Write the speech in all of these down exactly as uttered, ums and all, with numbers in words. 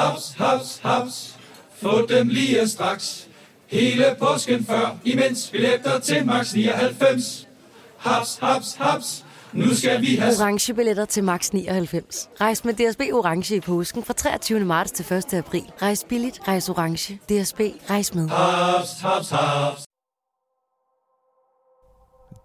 haps, haps, haps. Få dem lige straks. Hele påsken før, imens billetter til max nioghalvfems. Haps, haps, haps. Nu skal vi have orange billetter til max nioghalvfems. Rejs med D S B Orange i påsken fra treogtyvende marts til første april. Rejs billigt, rejs orange. D S B, rejs med. Hops, hops, hops.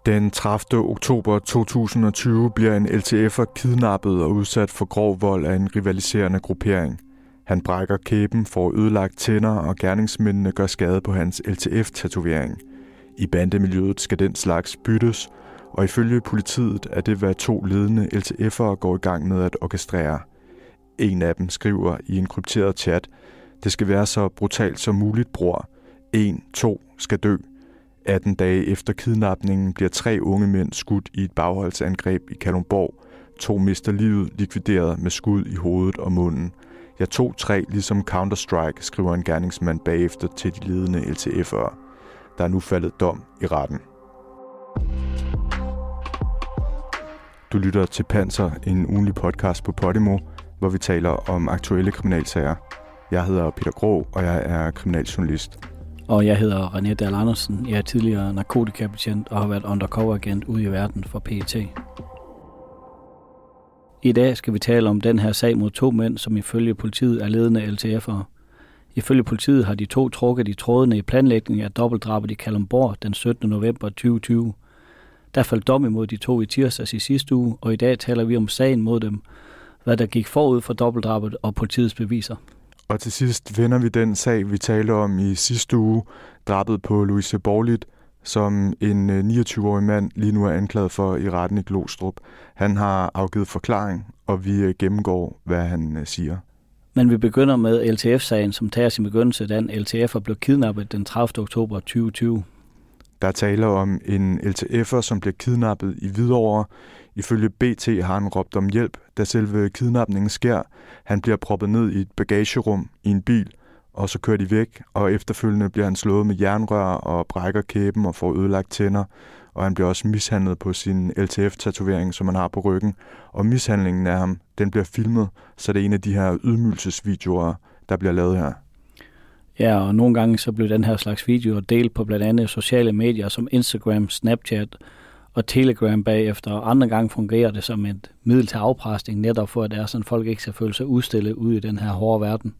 Den tredivte oktober to tusind og tyve bliver en L T F'er kidnappet og udsat for grov vold af en rivaliserende gruppering. Han brækker kæben, får ødelagt tænder, og gerningsmændene gør skade på hans L T F-tatovering. I bandemiljøet skal den slags byttes, og ifølge politiet er det, hvad to ledende L T F'ere går i gang med at orkestrere. En af dem skriver i en krypteret chat, det skal være så brutalt som muligt, bror. En, to skal dø. atten dage efter kidnapningen bliver tre unge mænd skudt i et bagholdsangreb i Kalundborg. To mister livet, likvideret med skud i hovedet og munden. Jeg tog tre ligesom Counter-Strike, skriver en gerningsmand bagefter til de ledende L T F'ere. Der er nu faldet dom i retten. Du lytter til Panser, en ugentlig podcast på Podimo, hvor vi taler om aktuelle kriminalsager. Jeg hedder Peter Graae, og jeg er kriminaljournalist. Og jeg hedder René Dahl-Andersen. Jeg er tidligere narkotikabetjent og har været undercoveragent ude i verden for P E T. I dag skal vi tale om den her sag mod to mænd, som ifølge politiet er ledende L T F'ere. Ifølge politiet har de to trukket i trådene i planlægningen af dobbeltdrabet i Kalundborg den syttende november tyve tyve. Der faldt dom imod de to i tirsdags i sidste uge, og i dag taler vi om sagen mod dem, hvad der gik forud for dobbeltdrabet og politiets beviser. Og til sidst vender vi den sag, vi talte om i sidste uge, drabet på Louise Borlit, som en niogtyve-årig mand lige nu er anklaget for i retten i Glostrup. Han har afgivet forklaring, og vi gennemgår, hvad han siger. Men vi begynder med L T F-sagen, som tager sin begyndelse, da en L T F'er blev kidnappet den tredivte oktober tyve tyve. Der taler om en L T F'er, som bliver kidnappet i Hvidovre. Ifølge B T har han råbt om hjælp, da selve kidnapningen sker. Han bliver proppet ned i et bagagerum i en bil, og så kører de væk, og efterfølgende bliver han slået med jernrør og brækker kæben og får ødelagt tænder. Og han bliver også mishandlet på sin L T F-tatovering, som han har på ryggen. Og mishandlingen af ham, den bliver filmet, så det er en af de her ydmygelsesvideoer, der bliver lavet her. Ja, og nogle gange så blev den her slags videoer delt på blandt andet sociale medier som Instagram, Snapchat og Telegram bagefter, og andre gange fungerer det som et middel til afpresning, netop for at det er sådan, folk ikke skal føle sig udstillet ude i den her hårde verden.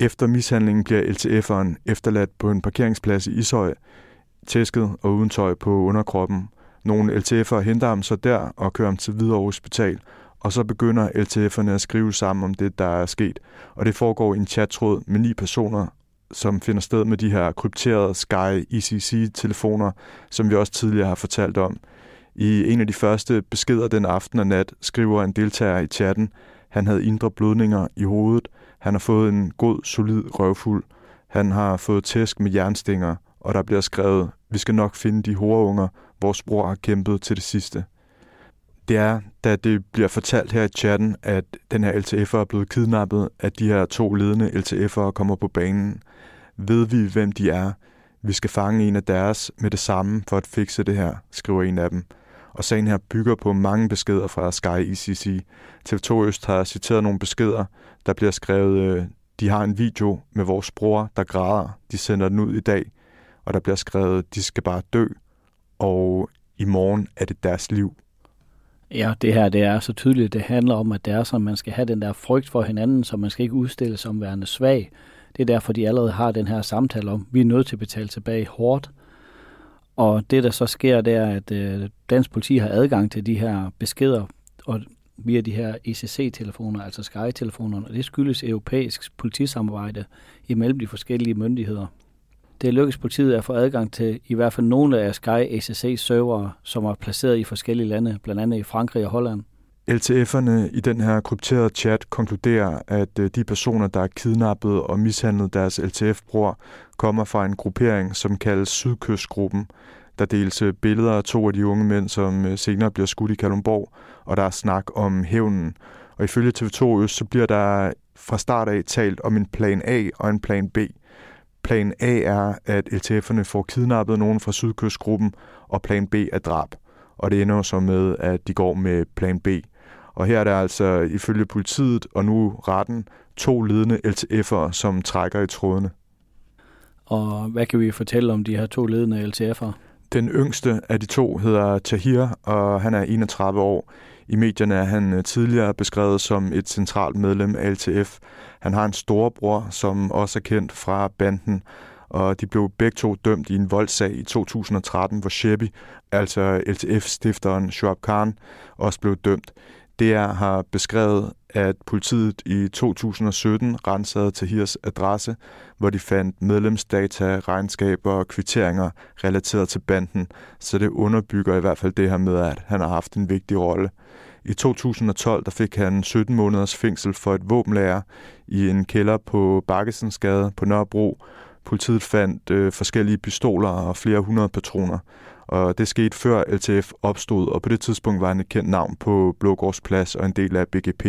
Efter mishandlingen bliver L T F'eren efterladt på en parkeringsplads i Ishøj, tæsket og uden tøj på underkroppen. Nogle L T F'ere henter ham så der og kører ham til Hvidovre Hospital, og så begynder L T F'erne at skrive sammen om det, der er sket. Og det foregår i en chattråd med ni personer, som finder sted med de her krypterede Sky E C C-telefoner, som vi også tidligere har fortalt om. I en af de første beskeder den aften og nat skriver en deltager i chatten, han havde indre blødninger i hovedet, han har fået en god, solid røvfuld, han har fået tæsk med jernstænger, og der bliver skrevet, vi skal nok finde de horeunger, vores bror har kæmpet til det sidste. Det er, da det bliver fortalt her i chatten, at den her L T F'er er blevet kidnappet, at de her to ledende L T F'ere kommer på banen. Ved vi, hvem de er? Vi skal fange en af deres med det samme for at fikse det her, skriver en af dem. Og sagen her bygger på mange beskeder fra Sky E C C. T V to Øst har citeret nogle beskeder, der bliver skrevet, de har en video med vores bror, der græder. De sender den ud i dag, og der bliver skrevet, de skal bare dø, og i morgen er det deres liv. Ja, det her det er så tydeligt. Det handler om, at det er sådan, man skal have den der frygt for hinanden, så man skal ikke udstille som værende svag. Det er derfor, de allerede har den her samtale om, vi er nødt til at betale tilbage hårdt. Og det, der så sker, det er, at øh, dansk politi har adgang til de her beskeder og via de her E C C-telefoner, altså Sky-telefonerne, og det skyldes europæisk politisamarbejde imellem de forskellige myndigheder. Det lykkedes politiet at få adgang til i hvert fald nogle af Sky E C C-servere, som er placeret i forskellige lande, blandt andet i Frankrig og Holland. L T F'erne i den her krypterede chat konkluderer, at de personer, der er kidnappet og mishandlet deres L T F-bror, kommer fra en gruppering, som kaldes Sydkystgruppen. Der deles billeder af to af de unge mænd, som senere bliver skudt i Kalundborg, og der er snak om hævnen. Og ifølge T V to Øst, så bliver der fra start af talt om en plan A og en plan B. Plan A er, at L T F'erne får kidnappet nogen fra Sydkystgruppen, og plan B er drab. Og det ender så med, at de går med plan B. Og her er der altså ifølge politiet og nu retten to ledende L T F'ere, som trækker i trådene. Og hvad kan vi fortælle om de her to ledende L T F'ere? Den yngste af de to hedder Tahir, og han er enogtredive år. I medierne er han tidligere beskrevet som et centralt medlem af L T F. Han har en storebror, som også er kendt fra banden, og de blev begge to dømt i en voldssag i to tusind og tretten, hvor Shebi, altså L T F-stifteren Shoaib Khan, også blev dømt. D R har beskrevet, at politiet i to tusind og sytten rensede Tahirs adresse, hvor de fandt medlemsdata, regnskaber og kvitteringer relateret til banden, så det underbygger i hvert fald det her med, at han har haft en vigtig rolle. I to tusind og tolv der fik han sytten måneders fængsel for et våbenlager i en kælder på Bakkesensgade på Nørrebro. Politiet fandt øh, forskellige pistoler og flere hundrede patroner, og det skete før L T F opstod, og på det tidspunkt var han et kendt navn på Blågårdsplads og en del af B G P.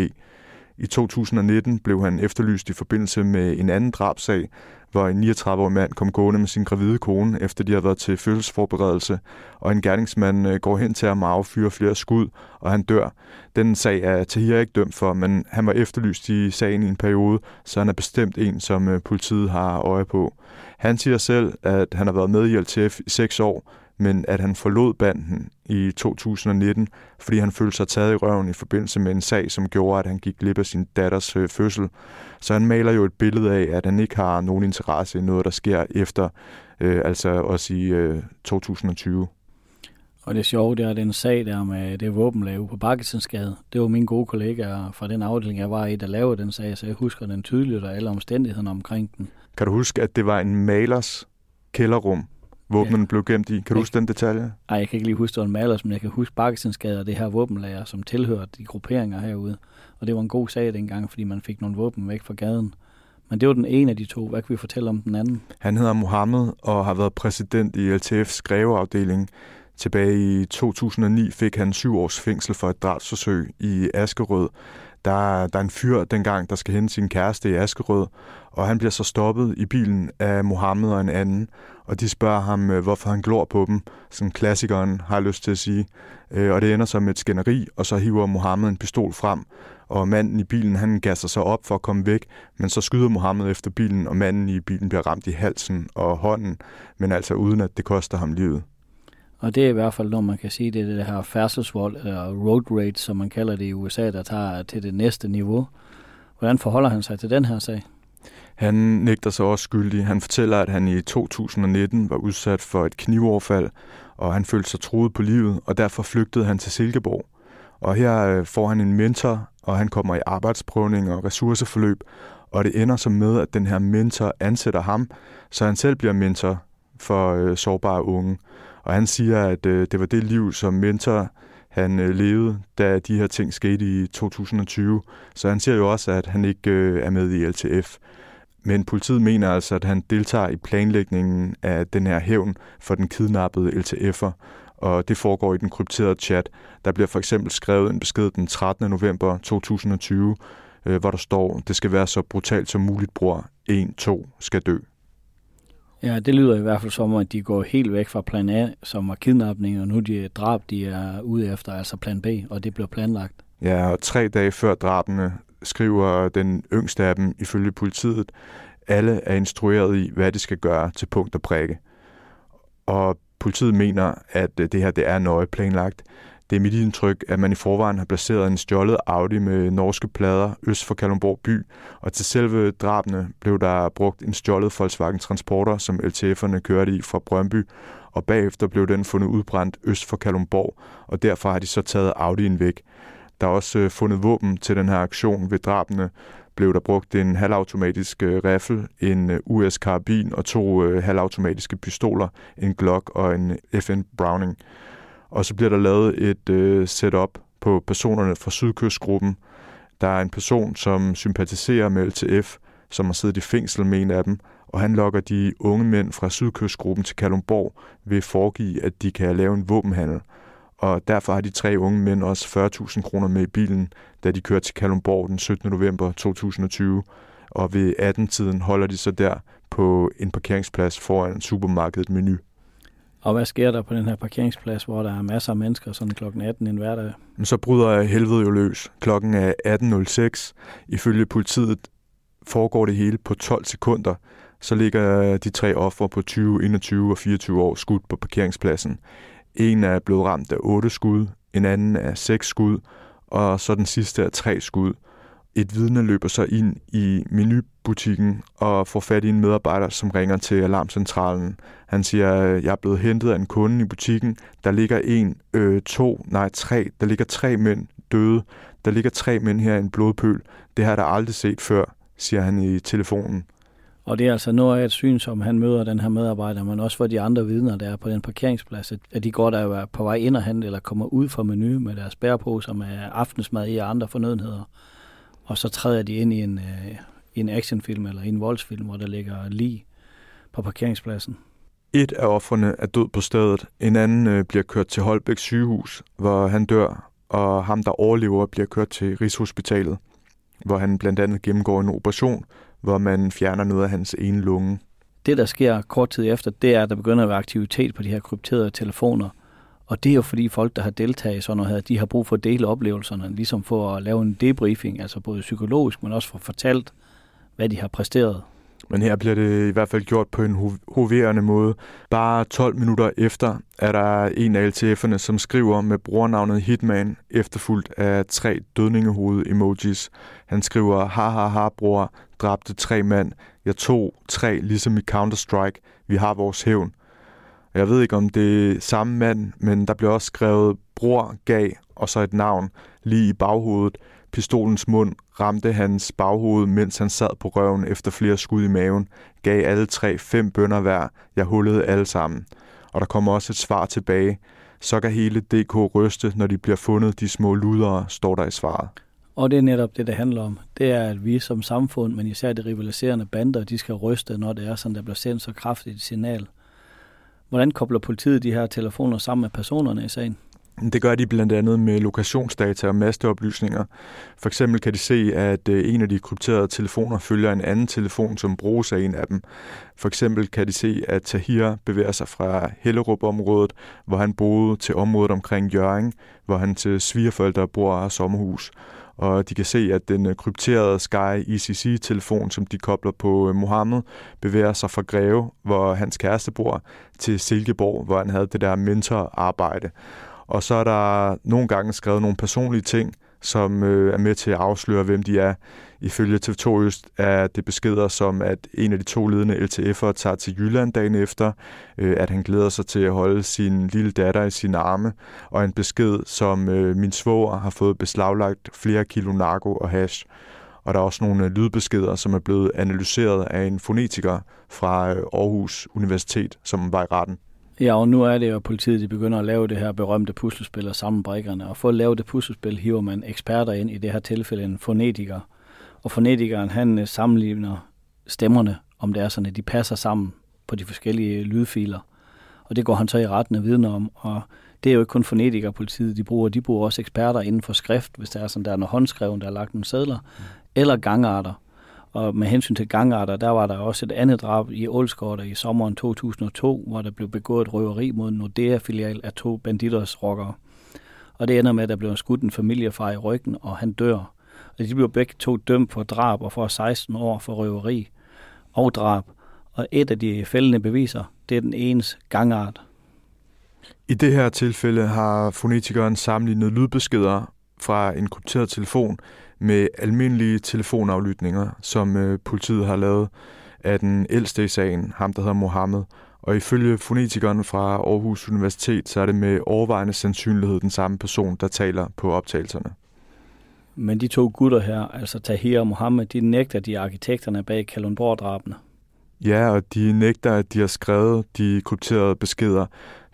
I to tusind og nitten blev han efterlyst i forbindelse med en anden drabsag, hvor en niogtredive-årig mand kom gående med sin gravide kone, efter de havde været til fødselsforberedelse, og en gerningsmand går hen til ham og affyrer flere skud, og han dør. Den sag er Tahir ikke dømt for, men han var efterlyst i sagen i en periode, så han er bestemt en, som politiet har øje på. Han siger selv, at han har været med i L T F i seks år, men at han forlod banden i to tusind og nitten, fordi han følte sig taget i røven i forbindelse med en sag, som gjorde, at han gik glip af sin datters fødsel. Så han maler jo et billede af, at han ikke har nogen interesse i noget, der sker efter, øh, altså også i øh, to tusind og tyve. Og det sjove, det er den sag der med det våbenlave på Bakkesensgade. Det var mine gode kollegaer fra den afdeling, jeg var i, der lavede den sag, så jeg husker den tydeligt og alle omstændighederne omkring den. Kan du huske, at det var en malers kælderrum, våbnen ja. blev gemt i? Kan du huske den detalje? Nej, jeg kan ikke lige huske, det var en malers, men jeg kan huske Bakkesensgade og det her våbenlager, som tilhørte de grupperinger herude. Og det var en god sag dengang, fordi man fik nogle våben væk fra gaden. Men det var den ene af de to. Hvad kan vi fortælle om den anden? Han hedder Mohammed og har været præsident i L T F's Greve-afdeling. Tilbage i to tusind og ni fik han syv års fængsel for et drabsforsøg i Askerød. Der, der er en fyr dengang, der skal hente sin kæreste i Askerød, og han bliver så stoppet i bilen af Mohammed og en anden, og de spørger ham, hvorfor han glor på dem, som klassikeren har lyst til at sige. Og det ender så med et skænderi, og så hiver Mohammed en pistol frem, og manden i bilen, han gasser sig op for at komme væk, men så skyder Mohammed efter bilen, og manden i bilen bliver ramt i halsen og hånden, men altså uden at det koster ham livet. Og det er i hvert fald, når man kan sige, det er det her færdselsvold, eller road rage, som man kalder det i U S A, der tager til det næste niveau. Hvordan forholder han sig til den her sag? Han nægter sig også skyldig. Han fortæller, at han i to tusind og nitten var udsat for et knivoverfald, og han følte sig truet på livet, og derfor flygtede han til Silkeborg. Og her får han en mentor, og han kommer i arbejdsprøvning og ressourceforløb, og det ender så med, at den her mentor ansætter ham, så han selv bliver mentor for sårbare unge. Og han siger, at øh, det var det liv, som mentor han øh, levede, da de her ting skete i to tusind og tyve. Så han siger jo også, at han ikke øh, er med i L T F. Men politiet mener altså, at han deltager i planlægningen af den her hævn for den kidnappede L T F'er. Og det foregår i den krypterede chat. Der bliver for eksempel skrevet en besked den trettende november to tusind og tyve, øh, hvor der står, det skal være så brutalt som muligt, bror. en to skal dø. Ja, det lyder i hvert fald som, at de går helt væk fra plan A, som var kidnapning, og nu de drab, de er ude efter, altså plan B, og det bliver planlagt. Ja, og tre dage før drabene skriver den yngste af dem, ifølge politiet, alle er instrueret i, hvad de skal gøre til punkt og prikke. Og politiet mener, at det her det er nøje planlagt. Det er mit indtryk, at man i forvejen har placeret en stjålet Audi med norske plader øst for Kalundborg by, og til selve drabene blev der brugt en stjålet Volkswagen Transporter, som L T F'erne kørte i fra Brøndby, og bagefter blev den fundet udbrændt øst for Kalundborg, og derfor har de så taget Audi'en væk. Der er også fundet våben til den her aktion. Ved drabene blev der brugt en halvautomatisk riffel, en U S-karabin og to halvautomatiske pistoler, en Glock og en F N Browning. Og så bliver der lavet et øh, setup på personerne fra Sydkystgruppen. Der er en person, som sympatiserer med L T F, som har siddet i fængsel med en af dem, og han lokker de unge mænd fra Sydkystgruppen til Kalundborg ved at foregive, at de kan lave en våbenhandel. Og derfor har de tre unge mænd også fyrre tusind kroner med i bilen, da de kører til Kalundborg den syttende november to tusind og tyve. Og ved atten-tiden holder de sig der på en parkeringsplads foran supermarkedet Menu. Og hvad sker der på den her parkeringsplads, hvor der er masser af mennesker sådan klokken atten en hverdag? Så bryder helvede jo løs. Klokken er atten nul seks. Ifølge politiet foregår det hele på tolv sekunder. Så ligger de tre ofre på tyve, enogtyve og fireogtyve år skudt på parkeringspladsen. En er blevet ramt af otte skud, en anden er seks skud, og så den sidste er tre skud. Et vidne løber så ind i menubutikken og får fat i en medarbejder, som ringer til alarmcentralen. Han siger, jeg er blevet hentet af en kunde i butikken. Der ligger en, øh, to, nej tre, der ligger tre mænd døde. Der ligger tre mænd her i en blodpøl. Det har jeg da aldrig set før, siger han i telefonen. Og det er altså noget af et syn, som han møder den her medarbejder, men også for de andre vidner, der er på den parkeringsplads, at de går der på vej ind og handle, eller kommer ud fra menu med deres bæreposer med aftensmad i og andre fornødenheder. Og så træder de ind i en, øh, en actionfilm eller en voldsfilm, hvor der ligger lig på parkeringspladsen. Et af ofrene er død på stedet, en anden øh, bliver kørt til Holbæk sygehus, hvor han dør, og ham, der overlever, bliver kørt til Rigshospitalet, hvor han blandt andet gennemgår en operation, hvor man fjerner noget af hans ene lunge. Det, der sker kort tid efter, det er, at der begynder at være aktivitet på de her krypterede telefoner. Og det er jo fordi folk, der har deltaget i sådan noget her, de har brug for at dele oplevelserne, ligesom for at lave en debriefing, altså både psykologisk, men også for fortalt, hvad de har præsteret. Men her bliver det i hvert fald gjort på en hoverende måde. Bare tolv minutter efter er der en af L T F'erne, som skriver med brugernavnet Hitman, efterfulgt af tre dødningehoved-emojis. Han skriver, hahaha bror, dræbte tre mand, jeg tog tre, ligesom i Counter-Strike, vi har vores hævn. Jeg ved ikke, om det er samme mand, men der blev også skrevet bror, gav og så et navn lige i baghovedet. Pistolens mund ramte hans baghoved, mens han sad på røven efter flere skud i maven. Gav alle tre fem bønner hver. Jeg hullede alle sammen. Og der kommer også et svar tilbage. Så kan hele D K ryste, når de bliver fundet, de små ludere, står der i svaret. Og det er netop det, det handler om. Det er, at vi som samfund, men især de rivaliserende bander, de skal ryste, når det er sådan, der bliver sendt så kraftigt et signal. Hvordan kobler politiet de her telefoner sammen med personerne i sagen? Det gør de blandt andet med lokationsdata og masteoplysninger. For eksempel kan de se, at en af de krypterede telefoner følger en anden telefon, som bruges af en af dem. For eksempel kan de se, at Tahir bevæger sig fra Hellerup-området, hvor han boede, til området omkring Jøring, hvor han til svigerforældre bor og har sommerhus. Og de kan se, at den krypterede Sky-E C C-telefon, som de kobler på Mohammed, bevæger sig fra Greve, hvor hans kæreste bor, til Silkeborg, hvor han havde det der mentorarbejde. Og så er der nogle gange skrevet nogle personlige ting, som er med til at afsløre, hvem de er. Ifølge T V to Øst er det beskeder som, at en af de to ledende L T F'ere tager til Jylland dagen efter, at han glæder sig til at holde sin lille datter i sine arme, og en besked som, min svoger har fået beslaglagt flere kilo narko og hash. Og der er også nogle lydbeskeder, som er blevet analyseret af en fonetiker fra Aarhus Universitet, som var i retten. Ja, og nu er det jo, at politiet de begynder at lave det her berømte puslespil og sammen brikkerne. Og for at lave det puslespil, hiver man eksperter ind, i det her tilfælde en fonetiker. Og fonetikeren, han sammenligner stemmerne, om det er sådan, at de passer sammen på de forskellige lydfiler. Og det går han så i retten af vidner om. Og det er jo ikke kun fonetikere, politiet de bruger. De bruger også eksperter inden for skrift, hvis der er sådan, der er noget håndskreven, der er lagt nogle sedler. Mm. Eller gangarter. Og med hensyn til gangarter, der var der også et andet drab i Aalsgårde i sommeren to tusind og to, hvor der blev begået et røveri mod en Nordea-filial af to banditers rockere. Og det ender med, at der blev skudt en familiefar i ryggen, og han dør. Og de blev begge to dømt for drab og for seksten år for røveri og drab. Og et af de fældende beviser, det er den enes gangart. I det her tilfælde har fonetikeren sammenlignet lydbeskeder fra en krypteret telefon med almindelige telefonaflytninger, som øh, politiet har lavet af den ældste i sagen, ham der hedder Mohammed. Og ifølge fonetikeren fra Aarhus Universitet, så er det med overvejende sandsynlighed den samme person, der taler på optagelserne. Men de to gutter her, altså Tahir og Mohammed, de nægter de arkitekterne bag Kalundborg-drabene. Ja, og de nægter, at de har skrevet de krypterede beskeder.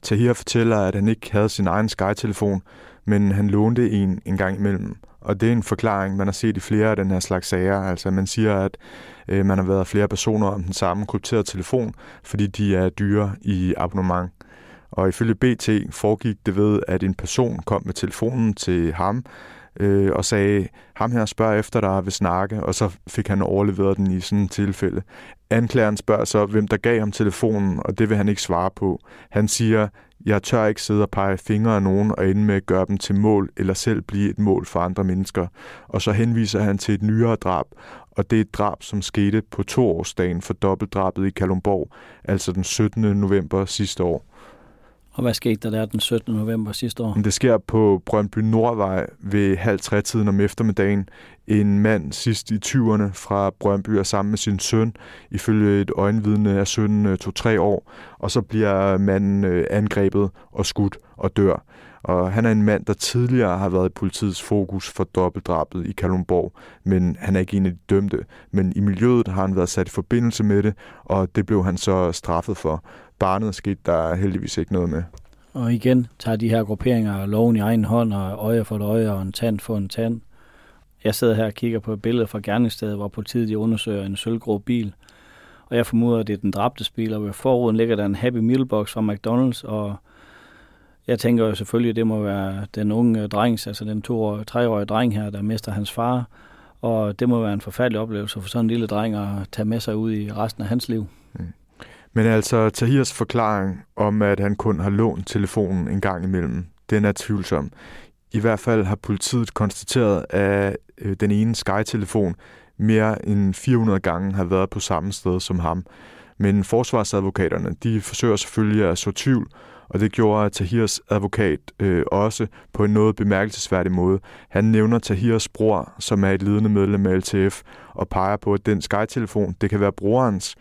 Tahir fortæller, at han ikke havde sin egen Sky-telefon, men han lånte en en gang imellem. Og det er en forklaring, man har set i flere af den her slags sager. Altså man siger, at øh, man har været flere personer om den samme krypterede telefon, fordi de er dyre i abonnement. Og ifølge B T foregik det ved, at en person kom med telefonen til ham, øh, og sagde, ham her spørger efter dig, vil snakke, og så fik han overleveret den i sådan et tilfælde. Anklageren spørger så, hvem der gav ham telefonen, og det vil han ikke svare på. Han siger, jeg tør ikke sidde og pege fingre af nogen og ende med at gøre dem til mål eller selv blive et mål for andre mennesker. Og så henviser han til et nyere drab, og det er et drab, som skete på toårsdagen for dobbeltdrabet i Kalundborg, altså den syttende november sidste år. Og hvad skete der der den syttende november sidste år? Det sker på Brøndby-Nordvej ved halv tre-tiden om eftermiddagen. En mand sidst i tyverne fra Brøndby er sammen med sin søn. Ifølge et øjenvidne er sønnen to-tre år, og så bliver manden angrebet og skudt og dør. Og han er en mand, der tidligere har været i politiets fokus for dobbeltdrabet i Kalundborg, men han er ikke en af de dømte. Men i miljøet har han været sat i forbindelse med det, og det blev han så straffet for. Barnet skete der heldigvis ikke noget med. Og igen tager de her grupperinger loven i egen hånd, og øje for et øje, og en tand for en tand. Jeg sidder her og kigger på et billede fra gerningsstedet, hvor politiet de undersøger en sølvgrå bil. Og jeg formoder, at det er den dræbtes bil, og ved forruden ligger der en Happy Meal Box fra McDonald's, og jeg tænker jo selvfølgelig, at det må være den unge drengs, altså den to-årige, tre-årige dreng her, der mister hans far. Og det må være en forfærdelig oplevelse for sådan en lille dreng at tage med sig ud i resten af hans liv. Mm. Men altså Tahirs forklaring om, at han kun har lånt telefonen en gang imellem, den er tvivlsom. I hvert fald har politiet konstateret, at den ene Sky-telefon mere end fire hundrede gange har været på samme sted som ham. Men forsvarsadvokaterne, de forsøger selvfølgelig at så tvivl, og det gjorde Tahirs advokat øh, også på en noget bemærkelsesværdig måde. Han nævner Tahirs bror, som er et ledende medlem af L T F, og peger på, at den Sky-telefon, det kan være brorens.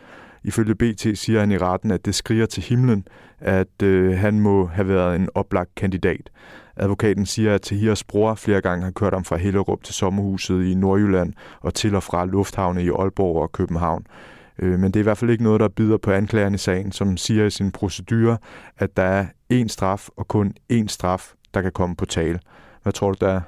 Ifølge B T siger han i retten, at det skriger til himlen, at øh, han må have været en oplagt kandidat. Advokaten siger, at Tahirs bror flere gange har kørt ham fra Hellerup til sommerhuset i Nordjylland og til og fra lufthavne i Aalborg og København. Men det er i hvert fald ikke noget, der bider på anklageren i sagen, som siger i sin procedure, at der er én straf og kun én straf, der kan komme på tale. Hvad tror du, der er?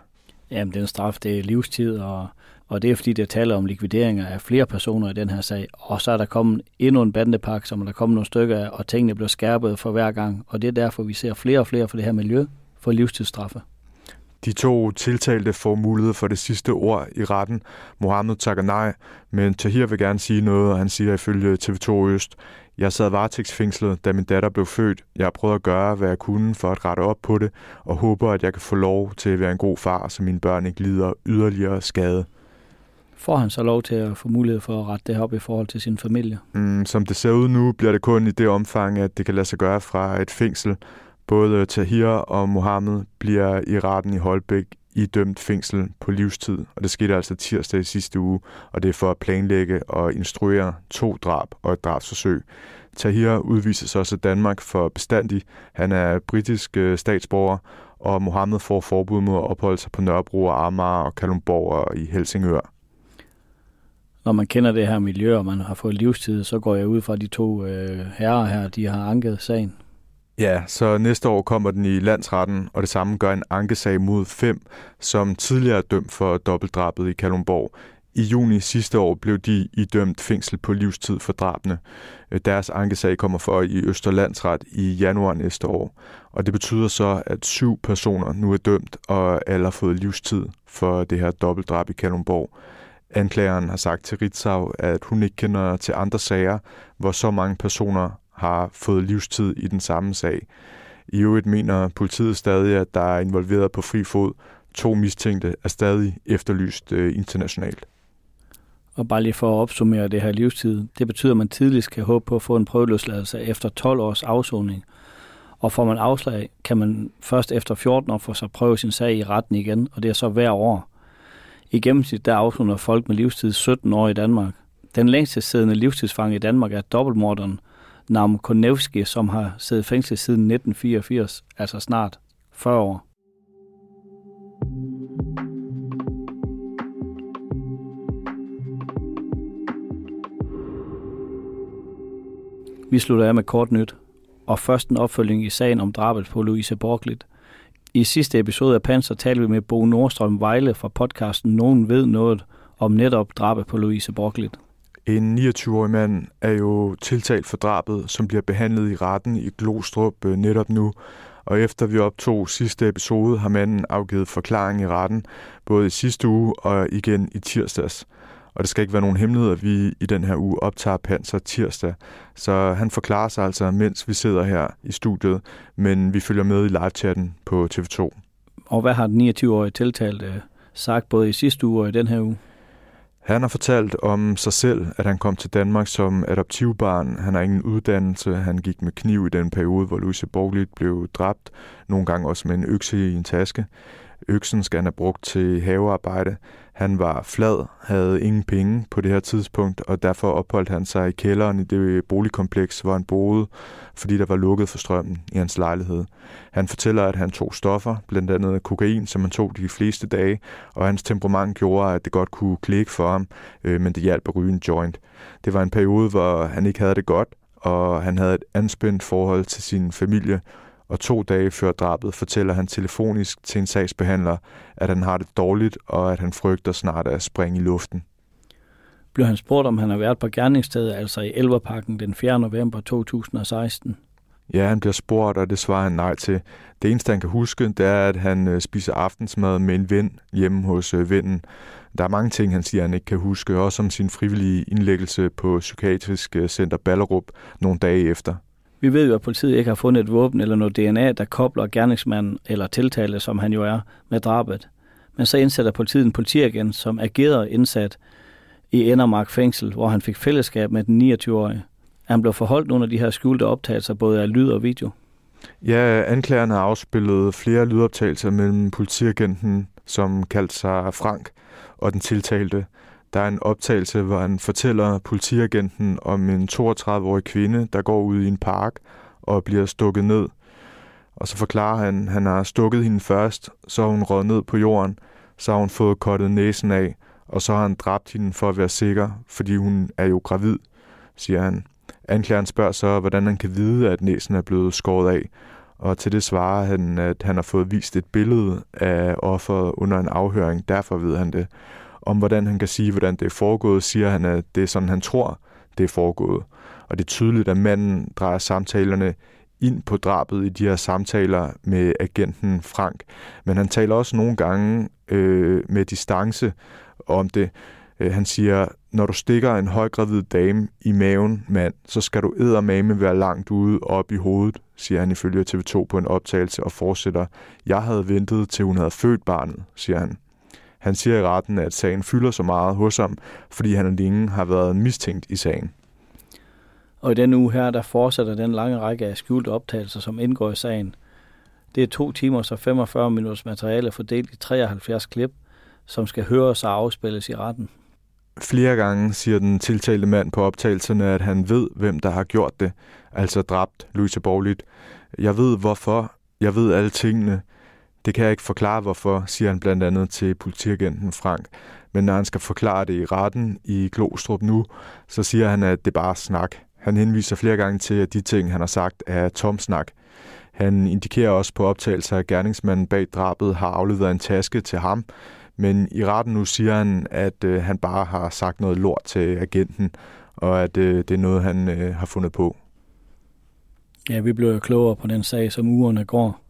Jamen, den straf, det er livstid, og, og det er fordi, det taler om likvideringer af flere personer i den her sag. Og så er der kommet endnu en bandepakke, som der kommet nogle stykker af, og tingene bliver skærpet for hver gang. Og det er derfor, vi ser flere og flere for det her miljø for livstidsstraffe. De to tiltalte får mulighed for det sidste ord i retten. Mohammed takker nej, men Tahir vil gerne sige noget, og han siger ifølge T V to Øst, jeg sad varetægtsfængslet, da min datter blev født. Jeg har prøvet at gøre, hvad jeg kunne for at rette op på det, og håber, at jeg kan få lov til at være en god far, så mine børn ikke lider yderligere skade. Får han så lov til at få mulighed for at rette det op i forhold til sin familie? Mm, som det ser ud nu, bliver det kun i det omfang, at det kan lade sig gøre fra et fængsel. Både Tahir og Mohammed bliver i retten i Holbæk idømt fængsel på livstid, og det skete altså tirsdag i sidste uge, og det er for at planlægge og instruere to drab og et drabsforsøg. Tahir udvises også af Danmark for bestandig. Han er britisk statsborger, og Mohammed får forbud mod at opholde sig på Nørrebro og Amager og Kalundborg og i Helsingør. Når man kender det her miljø, og man har fået livstid, så går jeg ud fra de to øh, herrer her, de har anket sagen. Ja, så næste år kommer den i landsretten, og det samme gør en ankesag mod fem, som tidligere er dømt for dobbeltdrabet i Kalundborg. I juni sidste år blev de idømt fængsel på livstid for drabene. Deres ankesag kommer for i Østre Landsret i januar næste år. Og det betyder så, at syv personer nu er dømt, og alle har fået livstid for det her dobbeltdrab i Kalundborg. Anklageren har sagt til Ritzau, at hun ikke kender til andre sager, hvor så mange personer har fået livstid i den samme sag. I øvrigt mener politiet stadig, at der er involveret på fri fod. To mistænkte er stadig efterlyst øh, internationalt. Og bare lige for at opsummere det her livstid, det betyder, at man tidligst kan håbe på at få en prøveløsladelse efter tolv års afsoning. Og får man afslag, kan man først efter fjorten år få sig prøve sin sag i retten igen, og det er så hver år. I gennemsnit der afsoner folk med livstid sytten år i Danmark. Den længste siddende livstidsfange i Danmark er dobbeltmorderen Nam Konevski, som har siddet fængslet siden nitten fireogfirs, altså snart fyrre år. Vi slutter af med kort nyt, og først en opfølging i sagen om drabet på Louise Borlit. I sidste episode af Panser talte vi med Bo Nordstrøm Vejle fra podcasten Nogen ved noget om netop drabet på Louise Borlit. En niogtyve-årig mand er jo tiltalt for drabet, som bliver behandlet i retten i Glostrup netop nu, og efter vi optog sidste episode, har manden afgivet forklaring i retten, både i sidste uge og igen i tirsdags. Og det skal ikke være nogen hemmelighed, at vi i den her uge optager Panser tirsdag, så han forklarer sig altså, mens vi sidder her i studiet, men vi følger med i livechatten på T V to. Og hvad har den niogtyve-årige tiltalt sagt både i sidste uge og i den her uge? Han har fortalt om sig selv, at han kom til Danmark som adoptivbarn. Han har ingen uddannelse. Han gik med kniv i den periode, hvor Louise Borlit blev dræbt. Nogle gange også med en økse i en taske. Øksen skal han have brugt til havearbejde. Han var flad, havde ingen penge på det her tidspunkt, og derfor opholdt han sig i kælderen i det boligkompleks, hvor han boede, fordi der var lukket for strømmen i hans lejlighed. Han fortæller, at han tog stoffer, blandt andet kokain, som han tog de fleste dage, og hans temperament gjorde, at det godt kunne klikke for ham, øh, men det hjalp at ryge en joint. Det var en periode, hvor han ikke havde det godt, og han havde et anspændt forhold til sin familie, og to dage før drabet fortæller han telefonisk til en sagsbehandler, at han har det dårligt, og at han frygter snart at springe i luften. Blev han spurgt, om han har været på gerningsstedet, altså i Elverparken den fjerde november to tusind og seksten? Ja, han bliver spurgt, og det svarer han nej til. Det eneste, han kan huske, det er, at han spiser aftensmad med en ven hjemme hos vennen. Der er mange ting, han siger, han ikke kan huske, også om sin frivillige indlæggelse på Psykiatrisk Center Ballerup nogle dage efter. Vi ved jo, at politiet ikke har fundet et våben eller noget D N A, der kobler gerningsmanden eller tiltalte, som han jo er, med drabet. Men så indsætter politiet en politiagent, som agerede indsat i Endermark fængsel, hvor han fik fællesskab med den niogtyve-årige. Han blev forholdt under de her skjulte optagelser, både af lyd og video. Ja, anklagerne har afspillet flere lydoptagelser mellem politiagenten, som kaldte sig Frank, og den tiltalte. Der er en optagelse, hvor han fortæller politiagenten om en toogtredive-årig kvinde, der går ud i en park og bliver stukket ned. Og så forklarer han, at han har stukket hende først, så har hun røget ned på jorden, så har hun fået kottet næsen af, og så har han dræbt hende for at være sikker, fordi hun er jo gravid, siger han. Anklageren spørger så, hvordan han kan vide, at næsen er blevet skåret af, og til det svarer han, at han har fået vist et billede af offeret under en afhøring, derfor ved han det. Om hvordan han kan sige, hvordan det er foregået, siger han, at det er sådan, han tror, det er foregået. Og det er tydeligt, at manden drejer samtalerne ind på drabet i de her samtaler med agenten Frank. Men han taler også nogle gange øh, med distance om det. Han siger, når du stikker en højgravid dame i maven, mand, så skal du eddermame være langt ude op i hovedet, siger han ifølge T V to på en optagelse og fortsætter. Jeg havde ventet, til hun havde født barnet, siger han. Han siger i retten, at sagen fylder så meget hos ham, fordi han alene har været mistænkt i sagen. Og i den uge her, der fortsætter den lange række af skjulte optagelser, som indgår i sagen. Det er to timer og femogfyrre minutters materiale fordelt i treoghalvfjerds klip, som skal høres og afspilles i retten. Flere gange siger den tiltalte mand på optagelserne, at han ved, hvem der har gjort det, altså dræbt Louise Borlit. Jeg ved hvorfor, jeg ved alle tingene. Det kan jeg ikke forklare, hvorfor, siger han blandt andet til politiagenten Frank. Men når han skal forklare det i retten i Glostrup nu, så siger han, at det bare er snak. Han henviser flere gange til, at de ting, han har sagt, er tom snak. Han indikerer også på optagelser, at gerningsmanden bag drabet har afleveret en taske til ham. Men i retten nu siger han, at han bare har sagt noget lort til agenten, og at det er noget, han har fundet på. Ja, vi bliver klogere på den sag, som ugerne går.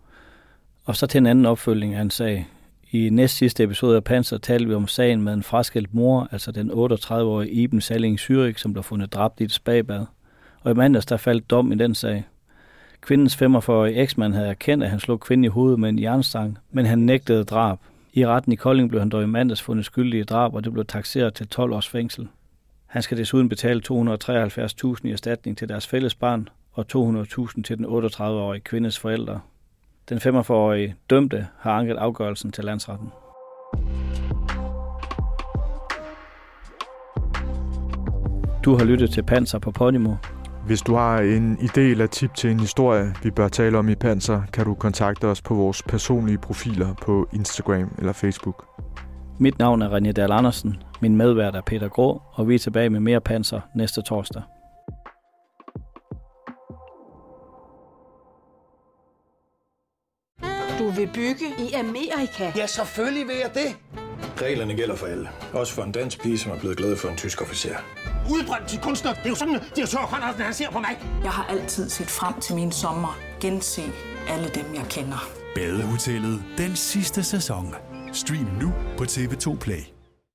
Og så til en anden opfølging af en sag. I næst sidste episode af Panser talte vi om sagen med en fraskilt mor, altså den otteogtredive-årige Iben Salling Zürich, som blev fundet dræbt i et spabad. Og i mandags der faldt dom i den sag. Kvindens femogfyrre-årige eksmand havde erkendt, at han slog kvinden i hovedet med en jernstang, men han nægtede drab. I retten i Kolding blev han dog i mandags fundet skyldig i drab, og det blev takseret til tolv års fængsel. Han skal desuden betale to hundrede og treoghalvfjerds tusind i erstatning til deres fælles barn og to hundrede tusind til den otteogtredive-årige kvindes forældre. Den femogfyrre-årige dømte har anket afgørelsen til landsretten. Du har lyttet til Panser på Podimo. Hvis du har en idé eller tip til en historie, vi bør tale om i Panser, kan du kontakte os på vores personlige profiler på Instagram eller Facebook. Mit navn er René Dahl-Andersen, min medvært er Peter Graae, og vi er tilbage med mere Panser næste torsdag. Vil bygge i Amerika? Ja, selvfølgelig vil jeg det. Reglerne gælder for alle. Også for en dansk pige, som er blevet glad for en tysk officer. Udbrøndt til kunstner. Det er jo sådan, at direktør Conradsen, han ser på mig. Jeg har altid set frem til min sommer. Gense. alle dem, jeg kender. Badehotellet, den sidste sæson. Stream nu på T V to Play.